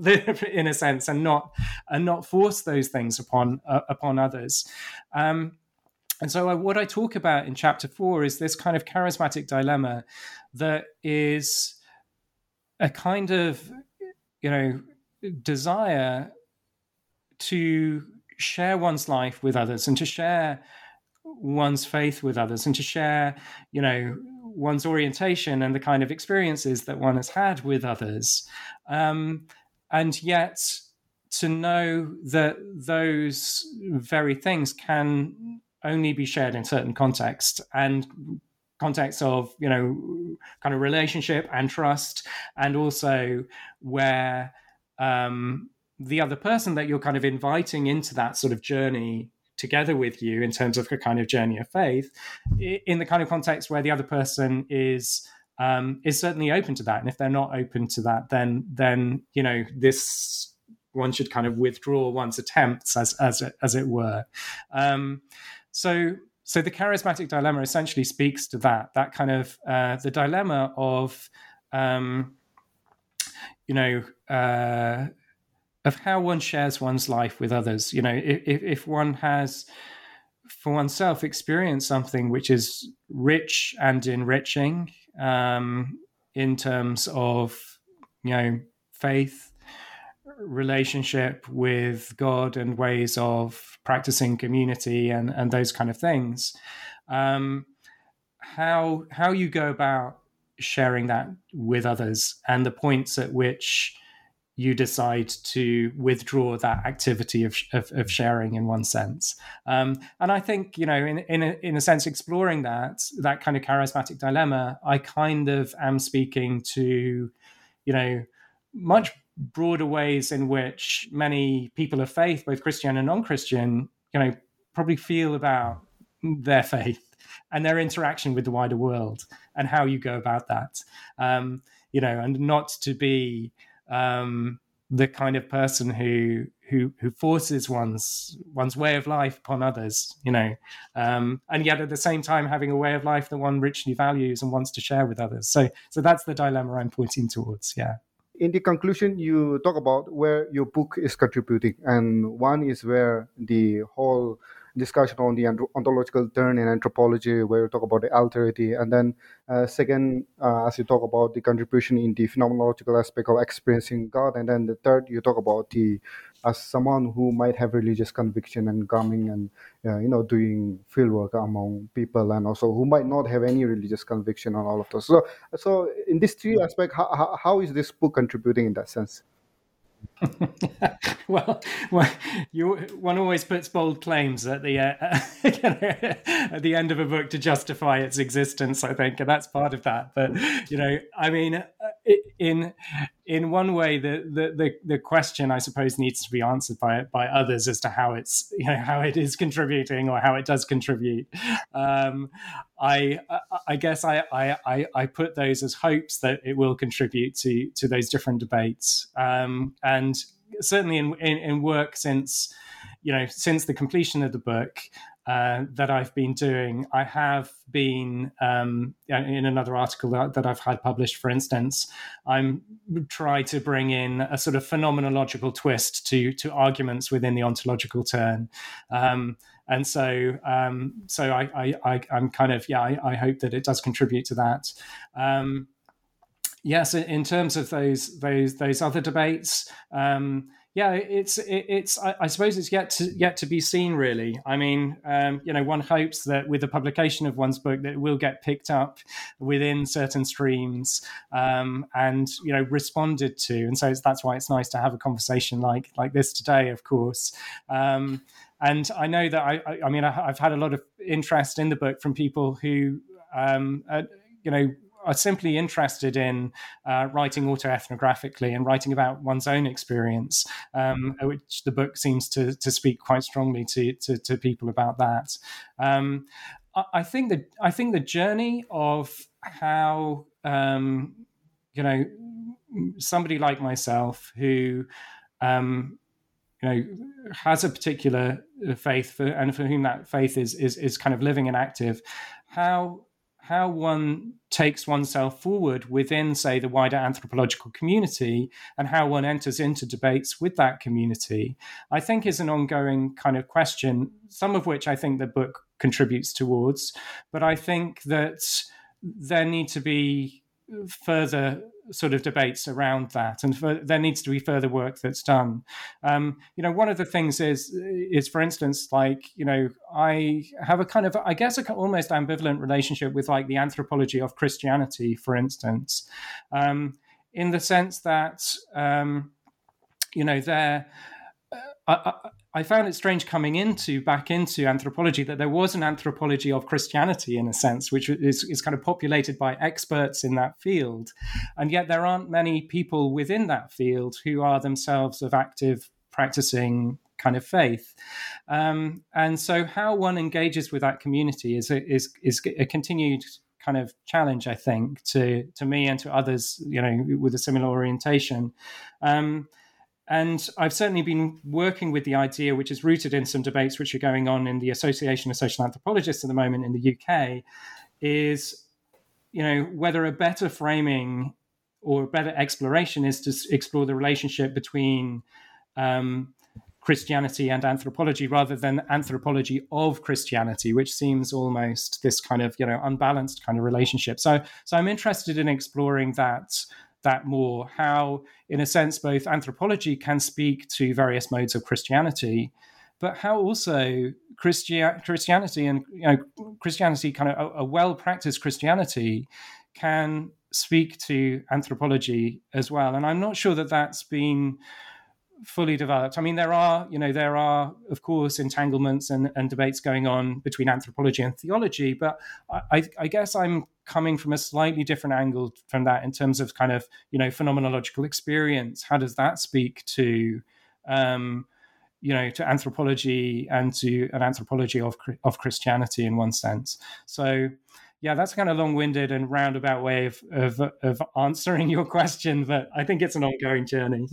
in a sense, and not and not force those things upon uh, upon others. Um, and so I, what I talk about in chapter four is this kind of charismatic dilemma that is a kind of, you know, desire to share one's life with others, and to share one's faith with others, and to share, you know, one's orientation and the kind of experiences that one has had with others, um, and yet to know that those very things can only be shared in certain contexts, and context of, you know, kind of relationship and trust, and also where um, the other person that you're kind of inviting into that sort of journey together with you in terms of a kind of journey of faith, in the kind of context where the other person is um, is certainly open to that. And if they're not open to that, then then you know this one should kind of withdraw one's attempts, as as it, as it were. Um, so so the charismatic dilemma essentially speaks to that that kind of uh, the dilemma of um, you know. Uh, of how one shares one's life with others. You know, if, if one has for oneself experienced something which is rich and enriching um, in terms of, you know, faith, relationship with God and ways of practicing community and, and those kind of things, um, how how you go about sharing that with others and the points at which you decide to withdraw that activity of, of, of sharing in one sense. Um, and I think, you know, in, in, a, in a sense, exploring that, that kind of charismatic dilemma, I kind of am speaking to, you know, much broader ways in which many people of faith, both Christian and non-Christian, you know, probably feel about their faith and their interaction with the wider world and how you go about that. Um, you know, and not to be, Um, the kind of person who who who forces one's one's way of life upon others, you know, um, and yet at the same time having a way of life that one richly values and wants to share with others. So so that's the dilemma I'm pointing towards. Yeah. In the conclusion, you talk about where your book is contributing, and one is where the whole discussion on the ontological turn in anthropology, where you talk about the alterity, and then uh, second, uh, as you talk about the contribution in the phenomenological aspect of experiencing God, and then the third, you talk about the as someone who might have religious conviction and coming and uh, you know doing fieldwork among people, and also who might not have any religious conviction on all of those. So, so in these three aspects, how, how is this book contributing in that sense? well, well you, one always puts bold claims at the uh, you know, at the end of a book to justify its existence, I think, and that's part of that. But you know, I mean, in in one way, the the the, the question, I suppose, needs to be answered by by others as to how it's you know how it is contributing or how it does contribute. Um, I I guess I I I put those as hopes that it will contribute to to those different debates. Um, and certainly in, in, in work since, you know, since the completion of the book uh, that I've been doing, I have been, um, in another article that, that I've had published, for instance, I'm trying to bring in a sort of phenomenological twist to to arguments within the ontological turn. Um, and so um, so I, I, I, I'm kind of, yeah, I, I hope that it does contribute to that. Um, Yes, in terms of those those those other debates, um, yeah, it's it, it's I, I suppose it's yet to yet to be seen really. I mean, um, you know, one hopes that with the publication of one's book that it will get picked up within certain streams um, and you know responded to, and so it's, that's why it's nice to have a conversation like like this today, of course. Um, and I know that I I, I mean I, I've had a lot of interest in the book from people who um, uh, you know. are simply interested in uh, writing autoethnographically and writing about one's own experience, um, which the book seems to to speak quite strongly to to, to people about that. Um, I, I think that I think the journey of how um, you know somebody like myself who um, you know has a particular faith for, and for whom that faith is is is kind of living and active, how. how one takes oneself forward within, say, the wider anthropological community and how one enters into debates with that community, I think is an ongoing kind of question, some of which I think the book contributes towards. But I think that there need to be further sort of debates around that, and for, there needs to be further work that's done. Um, you know, one of the things is, is for instance, like, you know, I have a kind of, I guess, a almost ambivalent relationship with like the anthropology of Christianity, for instance, um, in the sense that, um, you know, there, uh, I, I, I found it strange coming into back into anthropology that there was an anthropology of Christianity, in a sense, which is, is kind of populated by experts in that field. And yet there aren't many people within that field who are themselves of active practicing kind of faith. Um, and so how one engages with that community is a, is, is a continued kind of challenge, I think, to, to me and to others, you know, with a similar orientation. Um, And I've certainly been working with the idea, which is rooted in some debates which are going on in the Association of Social Anthropologists at the moment in the U K, is, you know, whether a better framing or a better exploration is to explore the relationship between um, Christianity and anthropology rather than anthropology of Christianity, which seems almost this kind of, you know, unbalanced kind of relationship. So, so I'm interested in exploring that that more, how, in a sense, both anthropology can speak to various modes of Christianity, but how also Christia- Christianity and, you know, Christianity, kind of a, a well-practiced Christianity, can speak to anthropology as well. And I'm not sure that that's been fully developed. I mean, there are, you know, there are, of course, entanglements and, and debates going on between anthropology and theology, but I, I guess I'm coming from a slightly different angle from that in terms of kind of, you know, phenomenological experience. How does that speak to, um, you know, to anthropology and to an anthropology of of Christianity in one sense? So, yeah, that's a kind of long-winded and roundabout way of of, of answering your question, but I think it's an ongoing journey.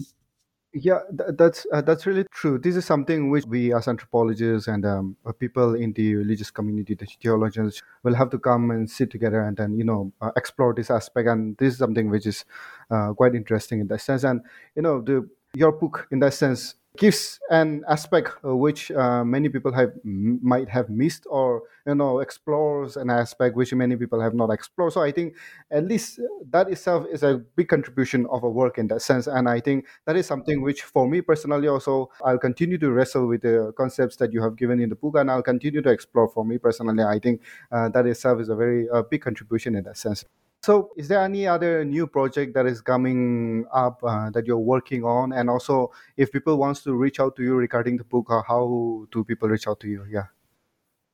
Yeah, th- that's uh, that's really true. This is something which we as anthropologists and um, people in the religious community, the theologians, will have to come and sit together and then, you know, uh, explore this aspect. And this is something which is uh, quite interesting in that sense. And, you know, the your book, in that sense, gives an aspect which uh, many people have m- might have missed, or, you know, explores an aspect which many people have not explored. So I think at least that itself is a big contribution of a work in that sense. And I think that is something which, for me personally, also I'll continue to wrestle with the concepts that you have given in the book, and I'll continue to explore. For me personally, I think uh, that itself is a very uh, big contribution in that sense. So is there any other new project that is coming up uh, that you're working on? And also, if people want to reach out to you regarding the book, uh, how do people reach out to you? Yeah.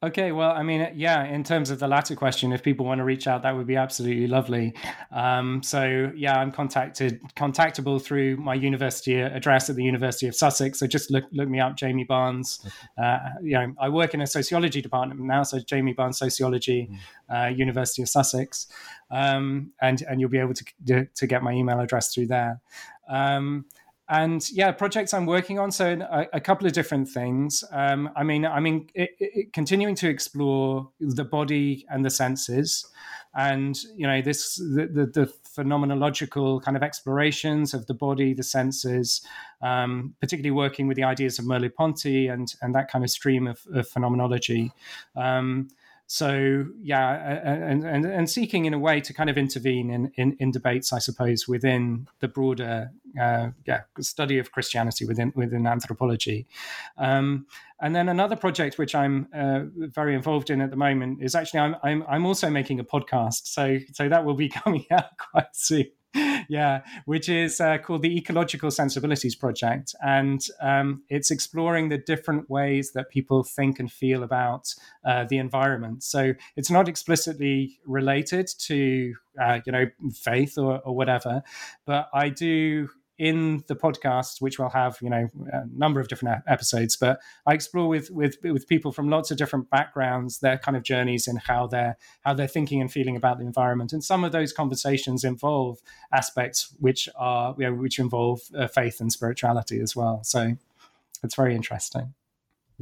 Okay, well, I mean, yeah, in terms of the latter question, if people want to reach out, that would be absolutely lovely. Um, so, yeah, I'm contacted, contactable through my university address at the University of Sussex. So just look look me up, Jamie Barnes. Uh, you know, I work in a sociology department now, so Jamie Barnes Sociology, uh, University of Sussex. Um, and, and you'll be able to, to get my email address through there. Um And yeah, projects I'm working on. So a, a couple of different things. Um, I mean, I mean, it, it, continuing to explore the body and the senses, and, you know, this the, the, the phenomenological kind of explorations of the body, the senses. Um, particularly working with the ideas of Merleau-Ponty and and that kind of stream of, of phenomenology. Um, So, yeah, and, and and seeking in a way to kind of intervene in, in, in debates, I suppose, within the broader uh, yeah, study of Christianity within within anthropology. Um, and then another project which I'm uh, very involved in at the moment is actually I'm, I'm I'm also making a podcast. So so that will be coming out quite soon. Yeah, which is uh, called the Ecological Sensibilities Project. And um, it's exploring the different ways that people think and feel about uh, the environment. So it's not explicitly related to, uh, you know, faith or, or whatever, but I do... in the podcast, which will have, you know, a number of different episodes, but I explore with with with people from lots of different backgrounds their kind of journeys in how they're how they're thinking and feeling about the environment, and some of those conversations involve aspects which are, you know, which involve uh, faith and spirituality as well. So it's very interesting.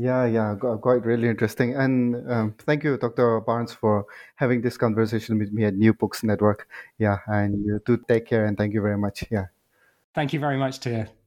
Yeah, yeah, quite really interesting. And um, thank you, Doctor Barnes, for having this conversation with me at New Books Network. Yeah, and you too. Take care, and thank you very much. Yeah. Thank you very much, Tia.